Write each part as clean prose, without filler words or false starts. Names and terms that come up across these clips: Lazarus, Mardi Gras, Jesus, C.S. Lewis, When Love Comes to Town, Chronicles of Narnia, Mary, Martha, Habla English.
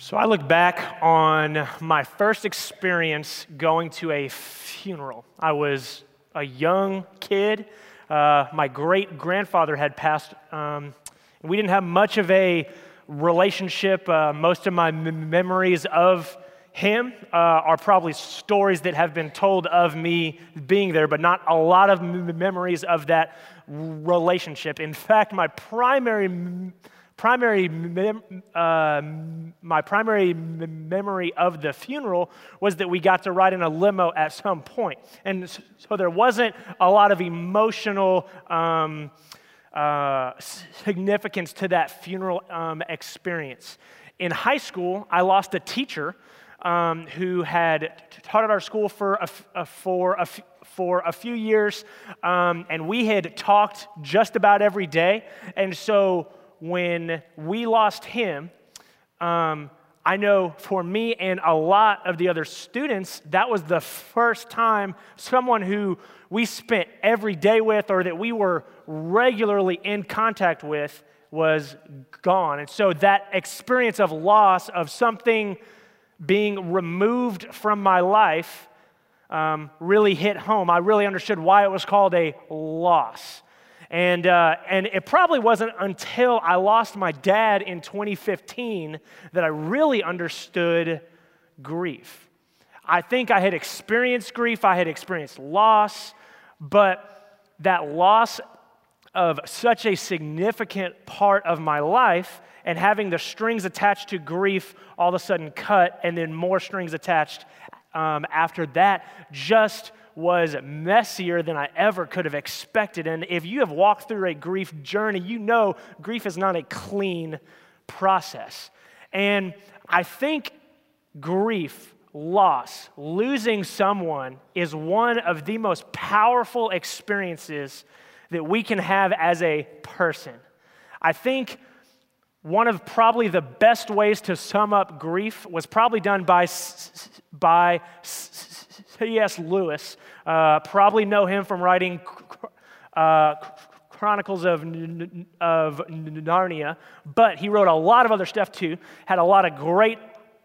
So I look back on my first experience going to a funeral. I was a young kid. My great-grandfather had passed. We didn't have much of a relationship. Most of my memories of him are probably stories that have been told of me being there, but not a lot of memories of that relationship. In fact, my primary memory of the funeral was that we got to ride in a limo at some point. And so there wasn't a lot of emotional significance to that funeral experience. In high school, I lost a teacher who had taught at our school for a few years, and we had talked just about every day. And so when we lost him, I know for me and a lot of the other students, that was the first time someone who we spent every day with or that we were regularly in contact with was gone. And so that experience of loss, of something being removed from my life, really hit home. I really understood why it was called a loss. And it probably wasn't until I lost my dad in 2015 that I really understood grief. I think I had experienced grief, I had experienced loss, but that loss of such a significant part of my life and having the strings attached to grief all of a sudden cut and then more strings attached after that just was messier than I ever could have expected. And if you have walked through a grief journey, you know grief is not a clean process. And I think grief, loss, losing someone is one of the most powerful experiences that we can have as a person. I think one of probably the best ways to sum up grief was probably done by C.S. Lewis. Probably know him from writing Chronicles of Narnia, but he wrote a lot of other stuff too, had a lot of great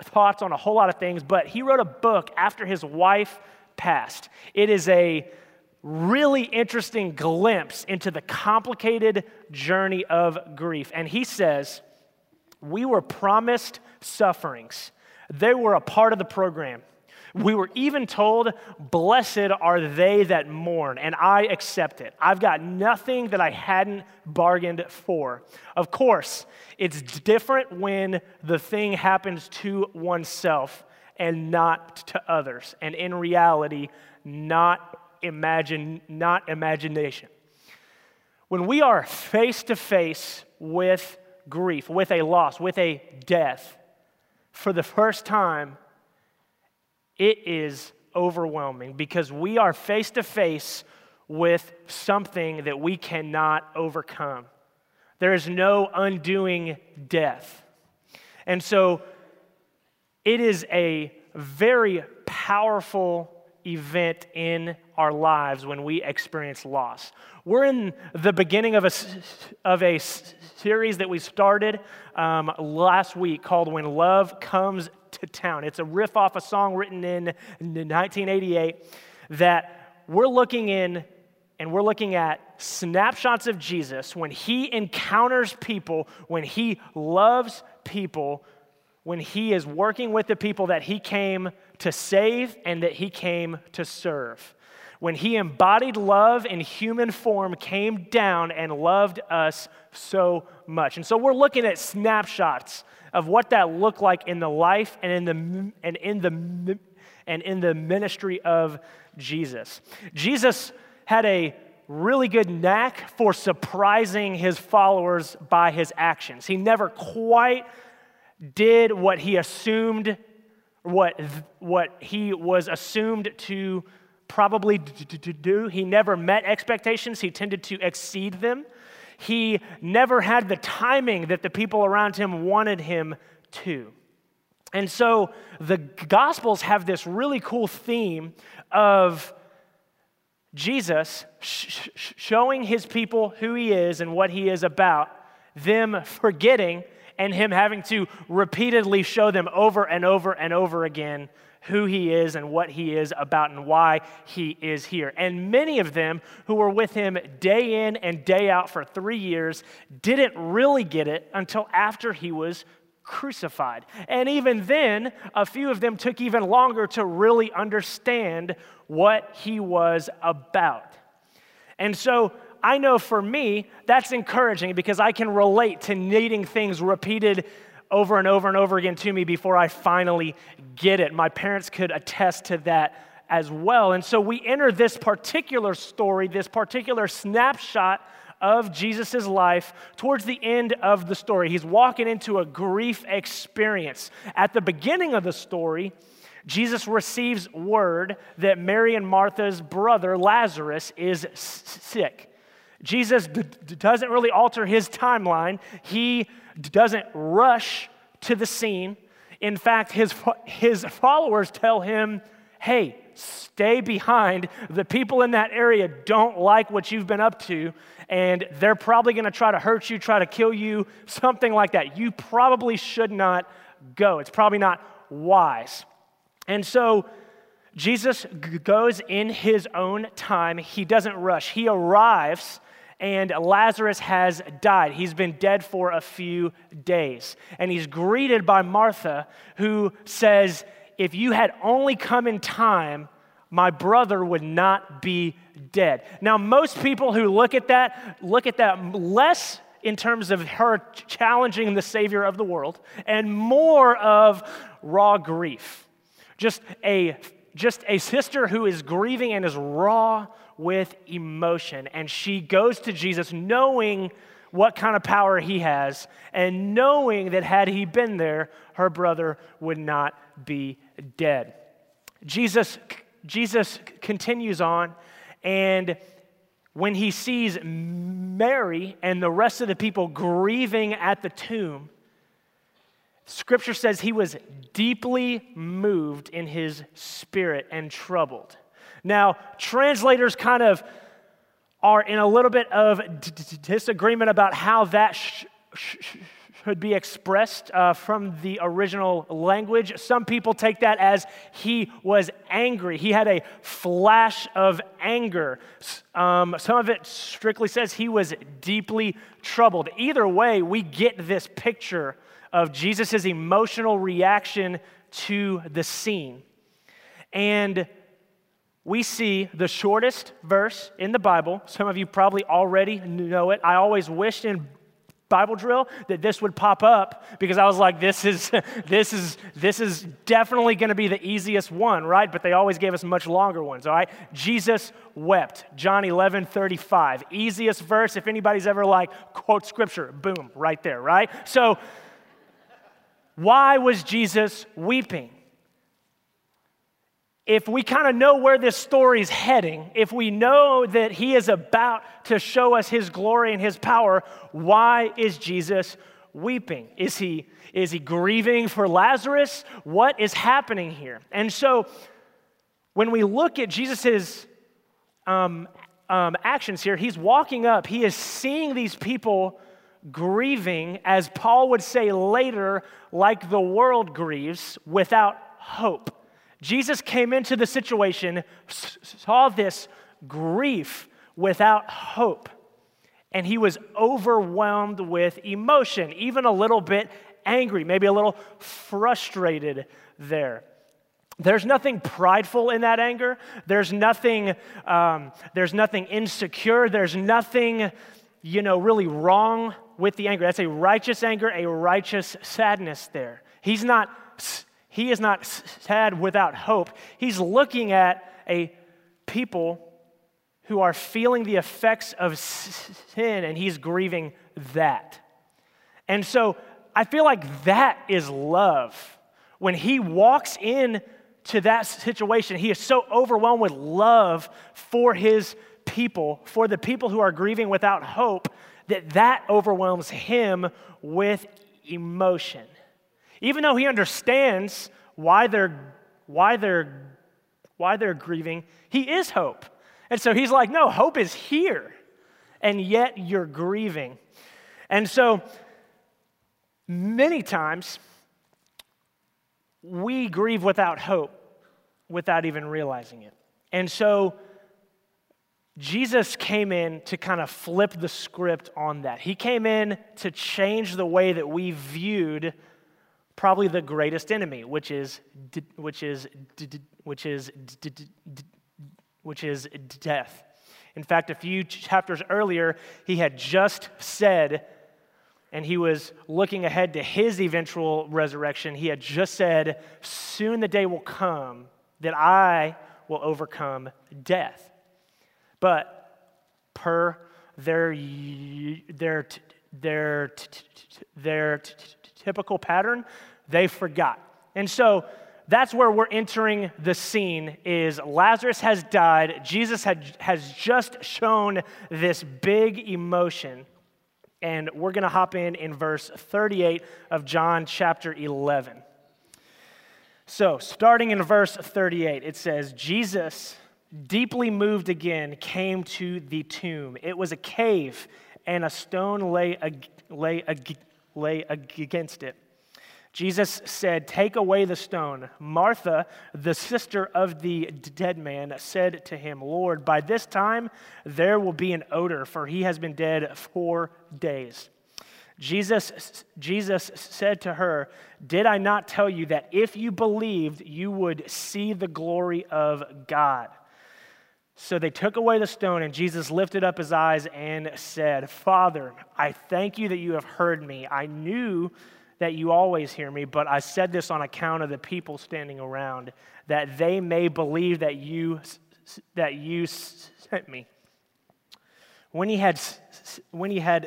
thoughts on a whole lot of things, but he wrote a book after his wife passed. It is a really interesting glimpse into the complicated journey of grief. And he says, "We were promised sufferings. They were a part of the program. We were even told, 'Blessed are they that mourn,' and I accept it. I've got nothing that I hadn't bargained for. Of course, it's different when the thing happens to oneself and not to others, and in reality, not imagination." When we are face to face with grief, with a loss, with a death, for the first time, it is overwhelming because we are face-to-face with something that we cannot overcome. There is no undoing death. And so it is a very powerful event in our lives when we experience loss. We're in the beginning of a series that we started last week called When Love Comes to Town. It's a riff off a song written in 1988 that we're looking at snapshots of Jesus when he encounters people, when he loves people, when he is working with the people that he came to save and that he came to serve. When he embodied love in human form, came down and loved us so much. And so we're looking at snapshots of what that looked like in the life and in the ministry of Jesus. Jesus had a really good knack for surprising his followers by his actions. He never quite did what he assumed, what he was assumed to probably do. He never met expectations. He tended to exceed them. He never had the timing that the people around him wanted him to. And so the Gospels have this really cool theme of Jesus showing his people who he is and what he is about, them forgetting and him having to repeatedly show them over and over and over again who he is and what he is about and why he is here. And many of them who were with him day in and day out for 3 years didn't really get it until after he was crucified. And even then, a few of them took even longer to really understand what he was about. And so I know for me, that's encouraging because I can relate to needing things repeated over and over and over again to me before I finally get it. My parents could attest to that as well. And so we enter this particular story, this particular snapshot of Jesus' life towards the end of the story. He's walking into a grief experience. At the beginning of the story, Jesus receives word that Mary and Martha's brother, Lazarus, is sick. Jesus doesn't really alter his timeline. He doesn't rush to the scene. In fact, his followers tell him, hey, stay behind. The people in that area don't like what you've been up to, and they're probably going to try to hurt you, try to kill you, something like that. You probably should not go. It's probably not wise. And so Jesus goes in his own time. He doesn't rush. He arrives, and Lazarus has died. He's been dead for a few days. And he's greeted by Martha, who says, if you had only come in time, my brother would not be dead. Now, most people who look at that less in terms of her challenging the Savior of the world and more of raw grief. Just a sister who is grieving and is raw with emotion. And she goes to Jesus knowing what kind of power he has and knowing that had he been there, her brother would not be dead. Jesus continues on, and when he sees Mary and the rest of the people grieving at the tomb, Scripture says he was deeply moved in his spirit and troubled. Now, translators kind of are in a little bit of disagreement about how that should be expressed from the original language. Some people take that as he was angry. He had a flash of anger. Some of it strictly says he was deeply troubled. Either way, we get this picture of Jesus' emotional reaction to the scene. And we see the shortest verse in the Bible. Some of you probably already know it. I always wished in Bible drill that this would pop up because I was like, this is definitely going to be the easiest one, right? But they always gave us much longer ones, all right? Jesus wept, John 11:35. Easiest verse if anybody's ever like, quote Scripture, boom, right there, right? So why was Jesus weeping? If we kind of know where this story's heading, if we know that he is about to show us his glory and his power, why is Jesus weeping? Is he grieving for Lazarus? What is happening here? And so when we look at Jesus' actions here, he's walking up, he is seeing these people grieving, as Paul would say later, like the world grieves, without hope. Jesus came into the situation, saw this grief without hope, and he was overwhelmed with emotion, even a little bit angry, maybe a little frustrated there. There's nothing prideful in that anger. There's nothing insecure. There's nothing, really wrong with the anger. That's a righteous anger, a righteous sadness there. He is not sad without hope. He's looking at a people who are feeling the effects of sin, and he's grieving that. And so I feel like that is love. When he walks in to that situation, he is so overwhelmed with love for his people, for the people who are grieving without hope, that overwhelms him with emotion. Even though he understands why they're grieving, he is hope. And so he's like, no, hope is here, and yet you're grieving. And so Many times, we grieve without hope, without even realizing it. And so Jesus came in to kind of flip the script on that. He came in to change the way that we viewed probably the greatest enemy, which is death. In fact, a few chapters earlier, he had just said, and he was looking ahead to his eventual resurrection, he had just said, soon the day will come that I will overcome death. But per their typical pattern, they forgot. And so that's where we're entering the scene, is Lazarus has died. Jesus has just shown this big emotion. And we're going to hop in verse 38 of John chapter 11. So, starting in verse 38, it says, Jesus, deeply moved again, came to the tomb. It was a cave, and a stone lay against it. Jesus said, take away the stone. Martha, the sister of the dead man, said to him, Lord, by this time there will be an odor, for he has been dead 4 days. Jesus said to her, did I not tell you that if you believed, you would see the glory of God? So they took away the stone, and Jesus lifted up his eyes and said, Father, I thank you that you have heard me. I knew that you always hear me, but I said this on account of the people standing around, that they may believe that you sent me. When he had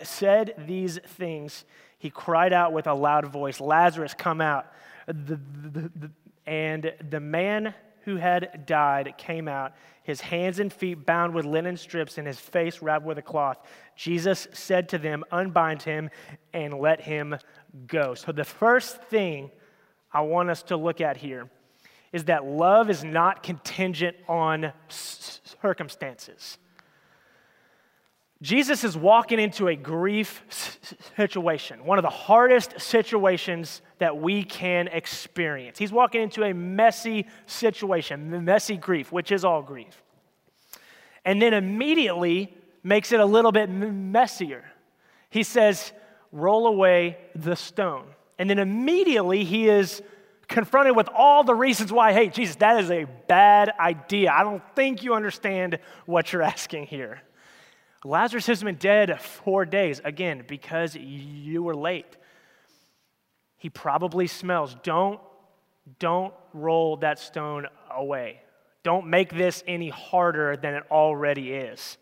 said these things, he cried out with a loud voice, Lazarus, come out. And the man who had died came out, his hands and feet bound with linen strips and his face wrapped with a cloth. Jesus said to them, unbind him and let him go. So the first thing I want us to look at here is that love is not contingent on circumstances. Jesus is walking into a grief situation, one of the hardest situations that we can experience. He's walking into a messy situation, messy grief, which is all grief. And then immediately makes it a little bit messier. He says, roll away the stone. And then immediately he is confronted with all the reasons why, hey, Jesus, that is a bad idea. I don't think you understand what you're asking here. Lazarus has been dead 4 days, again, because you were late. He probably smells. Don't roll that stone away. Don't make this any harder than it already is.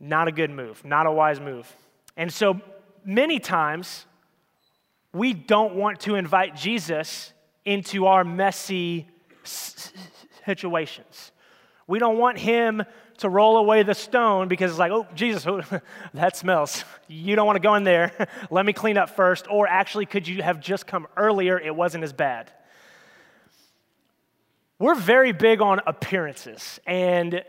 Not a good move, not a wise move. And so many times, we don't want to invite Jesus into our messy situations. We don't want him to roll away the stone because it's like, oh, Jesus, oh, that smells. You don't want to go in there. Let me clean up first. Or actually, could you have just come earlier? It wasn't as bad. We're very big on appearances. And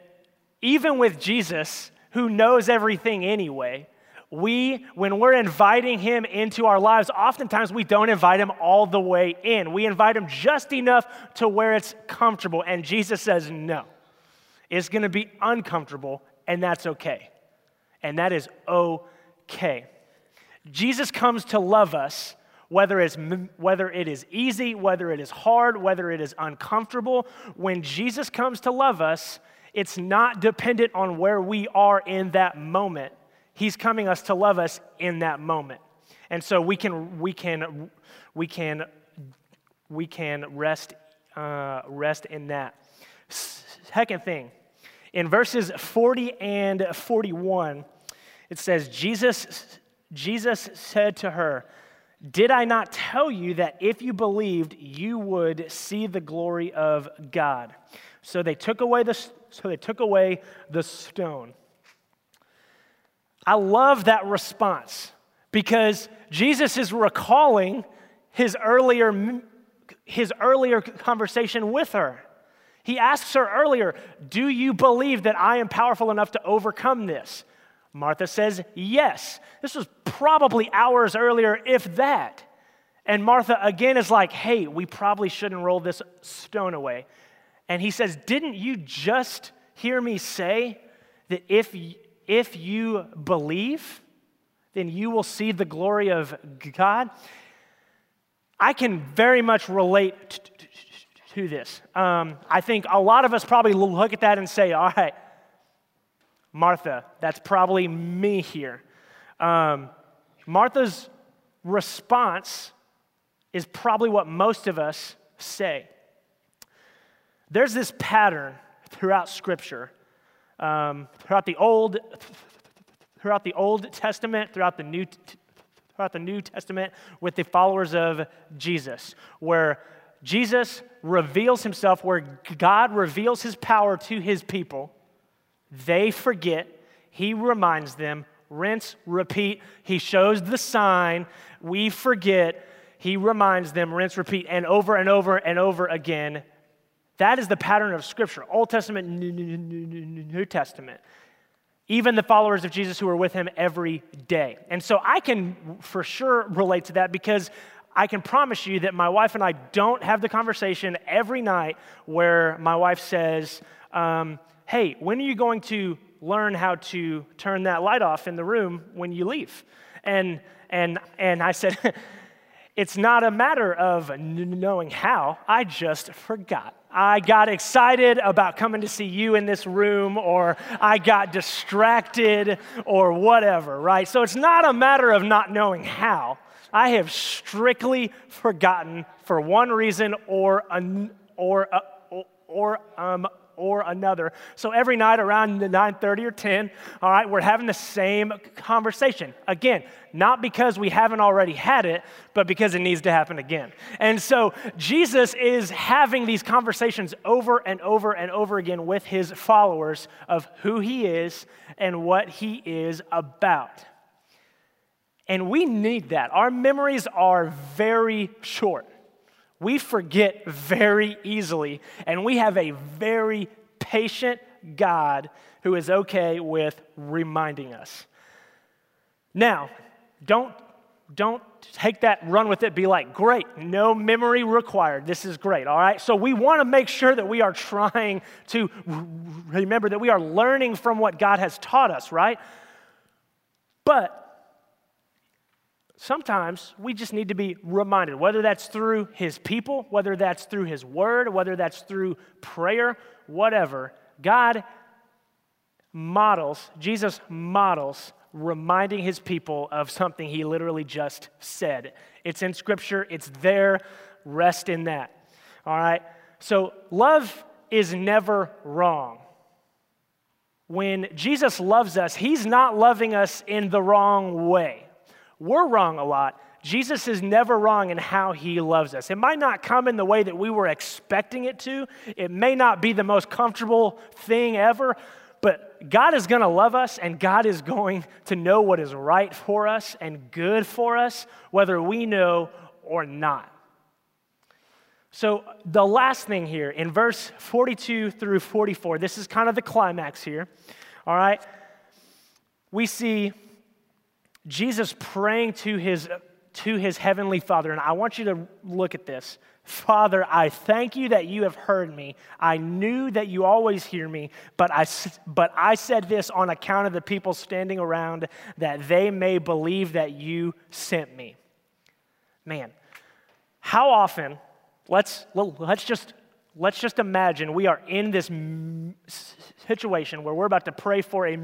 even with Jesus, who knows everything anyway, when we're inviting him into our lives, oftentimes we don't invite him all the way in. We invite him just enough to where it's comfortable. And Jesus says, no. It's going to be uncomfortable, and that's okay. And that is okay. Jesus comes to love us, whether it is easy, whether it is hard, whether it is uncomfortable. When Jesus comes to love us, it's not dependent on where we are in that moment. He's coming us to love us in that moment. And so we can rest in that. Second thing, in verses 40 and 41, it says, Jesus said to her, did I not tell you that if you believed, you would see the glory of God? So they took away the stone. I love that response because Jesus is recalling his earlier conversation with her. He asks her earlier, do you believe that I am powerful enough to overcome this? Martha says yes. This was probably hours earlier, if that. And Martha again is like, hey, we probably shouldn't roll this stone away. And he says, didn't you just hear me say that if you believe, then you will see the glory of God? I can very much relate to this. I think a lot of us probably look at that and say, all right, Martha, that's probably me here. Martha's response is probably what most of us say. There's this pattern throughout Scripture, throughout the Old Testament, throughout the New Testament, with the followers of Jesus, where Jesus reveals himself, where God reveals his power to his people. They forget. He reminds them. Rinse, repeat. He shows the sign. We forget. He reminds them. Rinse, repeat, and over and over and over again. That is the pattern of Scripture, Old Testament, New Testament. Even the followers of Jesus who were with him every day. And so I can for sure relate to that, because I can promise you that my wife and I don't have the conversation every night where my wife says, hey, when are you going to learn how to turn that light off in the room when you leave? And I said, it's not a matter of knowing how. I just forgot. I got excited about coming to see you in this room, or I got distracted, or whatever, right? So it's not a matter of not knowing how. I have strictly forgotten for one reason or another. So every night around 9:30 or 10, all right, we're having the same conversation. Again, not because we haven't already had it, but because it needs to happen again. And so Jesus is having these conversations over and over and over again with his followers of who he is and what he is about. And we need that. Our memories are very short. We forget very easily, and we have a very patient God who is okay with reminding us. Now, don't take that, run with it, be like, great, no memory required, this is great, all right? So we want to make sure that we are trying to remember, that we are learning from what God has taught us, right? But sometimes we just need to be reminded, whether that's through his people, whether that's through his word, whether that's through prayer, whatever. God models, Jesus models reminding his people of something he literally just said. It's in Scripture. It's there. Rest in that. All right? So love is never wrong. When Jesus loves us, he's not loving us in the wrong way. We're wrong a lot. Jesus is never wrong in how he loves us. It might not come in the way that we were expecting it to. It may not be the most comfortable thing ever, but God is going to love us, and God is going to know what is right for us and good for us, whether we know or not. So the last thing here, in verse 42 through 44, this is kind of the climax here, all right? We see Jesus praying to his heavenly Father, and I want you to look at this. Father, I thank you that you have heard me. I knew that you always hear me, but I said this on account of the people standing around, that they may believe that you sent me. Man, how often, let's just imagine we are in this situation where we're about to pray for a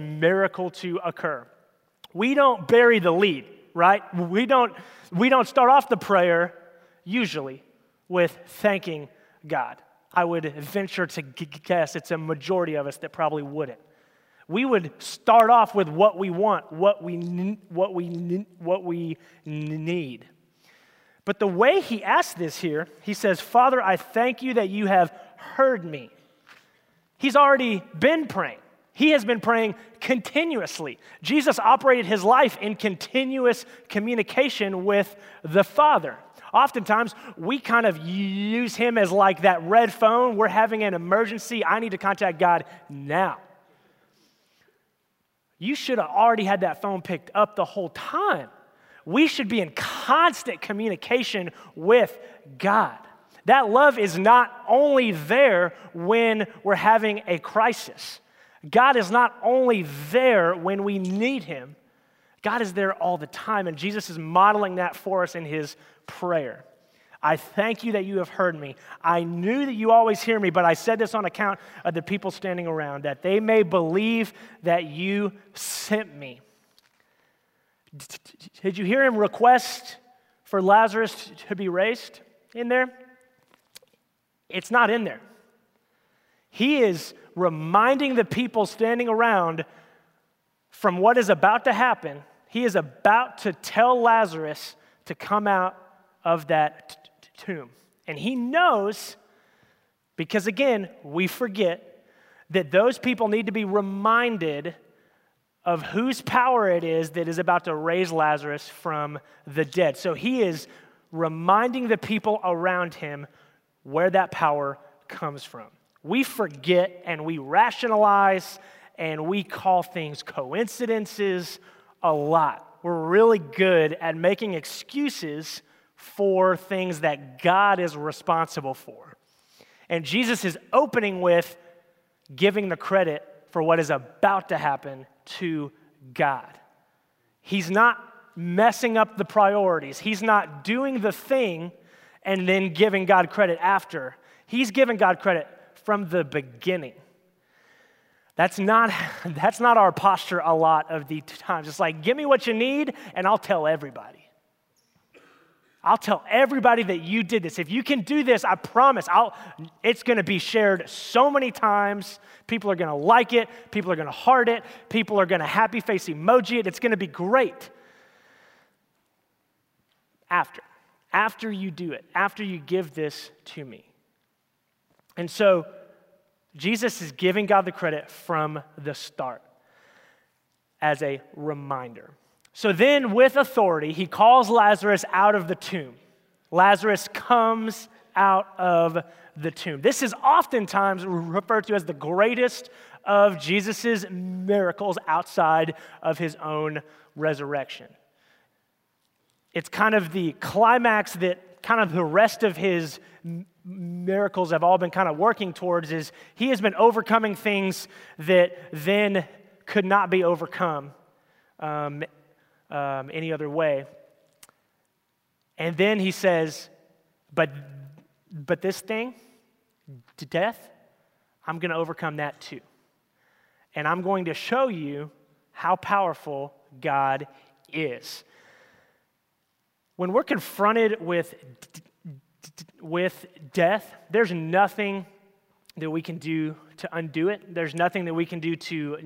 miracle to occur. We don't bury the lead, right? We don't start off the prayer usually with thanking God. I would venture to guess it's a majority of us that probably wouldn't. We would start off with what we want, what we need. But the way he asks this here, he says, "Father, I thank you that you have heard me." He's already been praying. He has been praying continuously. Jesus operated his life in continuous communication with the Father. Oftentimes, we kind of use him as like that red phone. We're having an emergency. I need to contact God now. You should have already had that phone picked up the whole time. We should be in constant communication with God. That love is not only there when we're having a crisis. God is not only there when we need him. God is there all the time, and Jesus is modeling that for us in his prayer. I thank you that you have heard me. I knew that you always hear me, but I said this on account of the people standing around, that they may believe that you sent me. Did you hear him request for Lazarus to be raised in there? It's not in there. He is reminding the people standing around from what is about to happen. He is about to tell Lazarus to come out of that tomb. And he knows, because again, we forget, that those people need to be reminded of whose power it is that is about to raise Lazarus from the dead. So he is reminding the people around him where that power comes from. We forget and we rationalize and we call things coincidences a lot. We're really good at making excuses for things that God is responsible for. And Jesus is opening with giving the credit for what is about to happen to God. He's not messing up the priorities. He's not doing the thing and then giving God credit after. He's giving God credit from the beginning. That's not our posture a lot of the times. It's like, give me what you need, and I'll tell everybody. I'll tell everybody that you did this. If you can do this, I promise, it's going to be shared so many times. People are going to like it. People are going to heart it. People are going to happy face emoji it. It's going to be great. After you do it, after you give this to me. And so Jesus is giving God the credit from the start as a reminder. So then with authority, he calls Lazarus out of the tomb. Lazarus comes out of the tomb. This is oftentimes referred to as the greatest of Jesus's miracles outside of his own resurrection. It's kind of the climax that kind of the rest of his miracles have all been kind of working towards, is he has been overcoming things that then could not be overcome any other way. And then he says, but this thing, death, I'm going to overcome that too. And I'm going to show you how powerful God is. When we're confronted with death, there's nothing that we can do to undo it. There's nothing that we can do to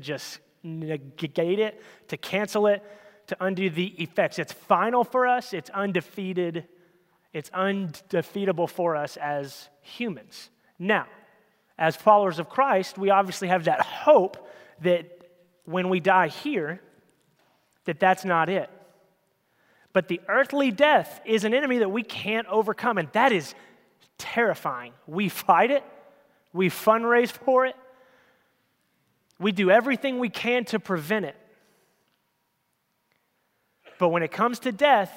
just negate it, to cancel it, to undo the effects. It's final for us. It's undefeated. It's undefeatable for us as humans. Now, as followers of Christ, we obviously have that hope that when we die here, that that's not it. But the earthly death is an enemy that we can't overcome, and that is terrifying. We fight it. We fundraise for it. We do everything we can to prevent it. But when it comes to death,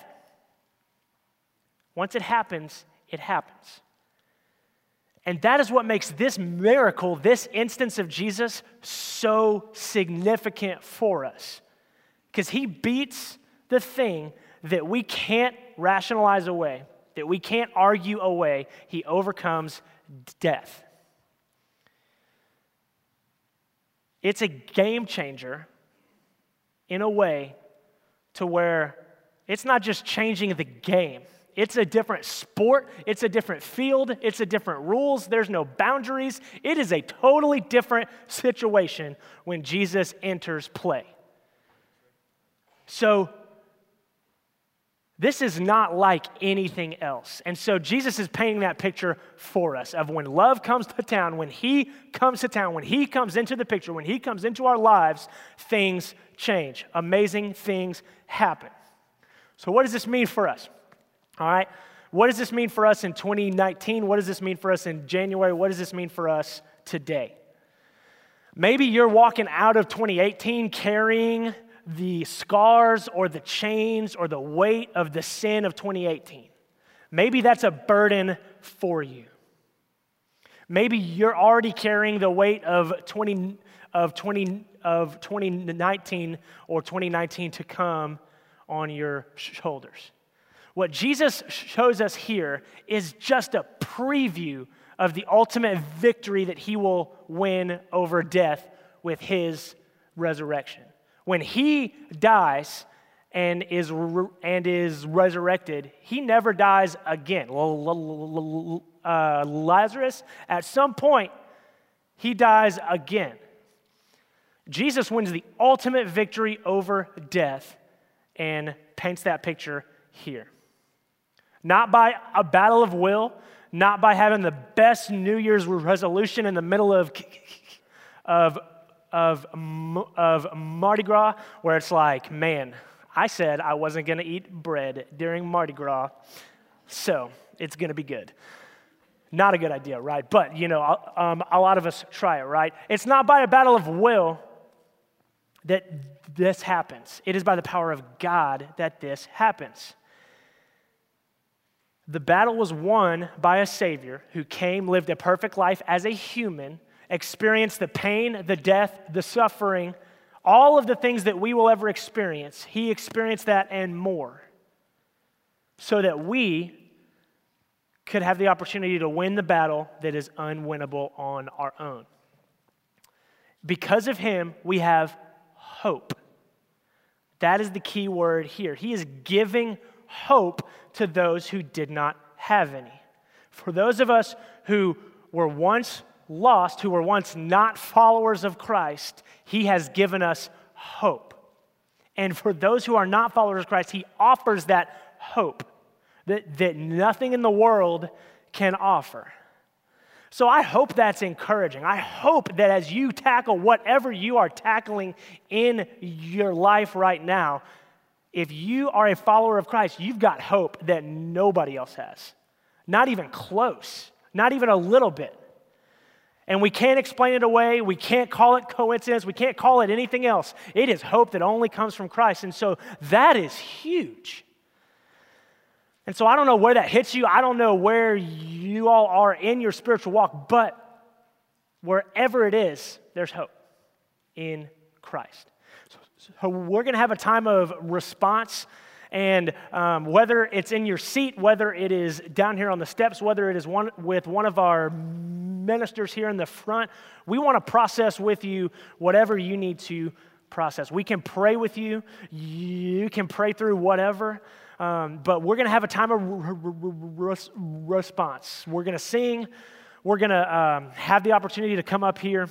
once it happens, it happens. And that is what makes this miracle, this instance of Jesus, so significant for us. Because he beats the thing that we can't rationalize away, that we can't argue away. He overcomes death. It's a game changer in a way to where it's not just changing the game. It's a different sport. It's a different field. It's a different rules. There's no boundaries. It is a totally different situation when Jesus enters play. So this is not like anything else. And so Jesus is painting that picture for us of when love comes to town, when he comes to town, when he comes into the picture, when he comes into our lives, things change. Amazing things happen. So what does this mean for us? All right. What does this mean for us in 2019? What does this mean for us in January? What does this mean for us today? Maybe you're walking out of 2018 carrying the scars or the chains or the weight of the sin of 2018. Maybe that's a burden for you. Maybe you're already carrying the weight of 2019 or 2019 to come on your shoulders. What Jesus shows us here is just a preview of the ultimate victory that he will win over death with his resurrection. When he dies and is resurrected, he never dies again. Well, Lazarus, at some point, he dies again. Jesus wins the ultimate victory over death and paints that picture here. Not by a battle of will, not by having the best New Year's resolution in the middle of Mardi Gras, where it's like, man, I said I wasn't going to eat bread during Mardi Gras, so it's going to be good. Not a good idea, right? But, you know, a lot of us try it, right? It's not by a battle of will that this happens. It is by the power of God that this happens. The battle was won by a Savior who came, lived a perfect life as a human, experienced the pain, the death, the suffering, all of the things that we will ever experience. He experienced that and more so that we could have the opportunity to win the battle that is unwinnable on our own. Because of him, we have hope. That is the key word here. He is giving hope to those who did not have any. For those of us who were once lost, who were once not followers of Christ, he has given us hope. And for those who are not followers of Christ, he offers that hope that nothing in the world can offer. So I hope that's encouraging. I hope that as you tackle whatever you are tackling in your life right now, if you are a follower of Christ, you've got hope that nobody else has. Not even close. Not even a little bit. And we can't explain it away. We can't call it coincidence. We can't call it anything else. It is hope that only comes from Christ. And so that is huge. And so I don't know where that hits you. I don't know where you all are in your spiritual walk, but wherever it is, there's hope in Christ. So we're going to have a time of response, and whether it's in your seat, whether it is down here on the steps, whether it is with one of our ministers here in the front, we want to process with you whatever you need to process. We can pray with you. You can pray through whatever. But we're going to have a time of response. We're going to sing. We're going to have the opportunity to come up here.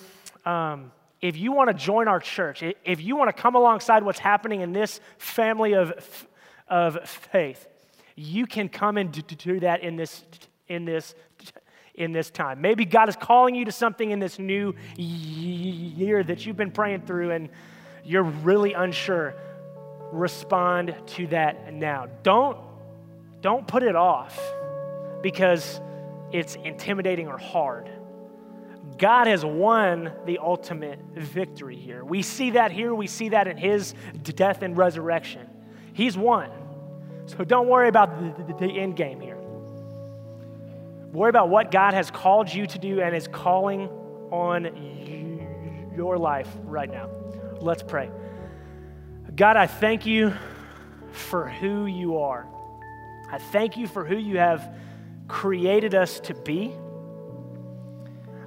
If you want to join our church, if you want to come alongside what's happening in this family of faith, you can come and do that in this time. Maybe God is calling you to something in this new year that you've been praying through, and you're really unsure. Respond to that now. Don't put it off because it's intimidating or hard. God has won the ultimate victory here. We see that here. We see that in his death and resurrection. He's won. So don't worry about the end game here. Worry about what God has called you to do and is calling on your life right now. Let's pray. God, I thank you for who you are. I thank you for who you have created us to be.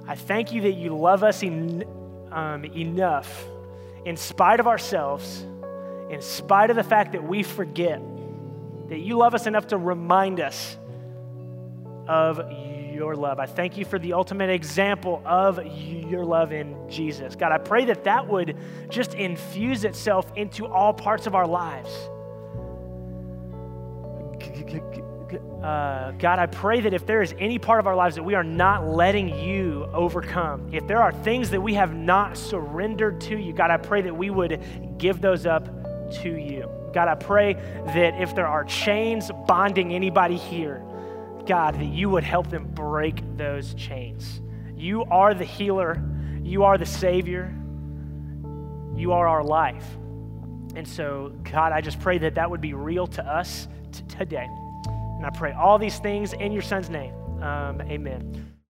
I thank you that you love us enough in spite of ourselves, in spite of the fact that we forget, that you love us enough to remind us of your love. I thank you for the ultimate example of your love in Jesus. God, I pray that would just infuse itself into all parts of our lives. God, I pray that if there is any part of our lives that we are not letting you overcome, if there are things that we have not surrendered to you, God, I pray that we would give those up to you. God, I pray that if there are chains bonding anybody here, God, that you would help them break those chains. You are the healer. You are the Savior. You are our life. And so, God, I just pray that that would be real to us today. And I pray all these things in your Son's name. Amen.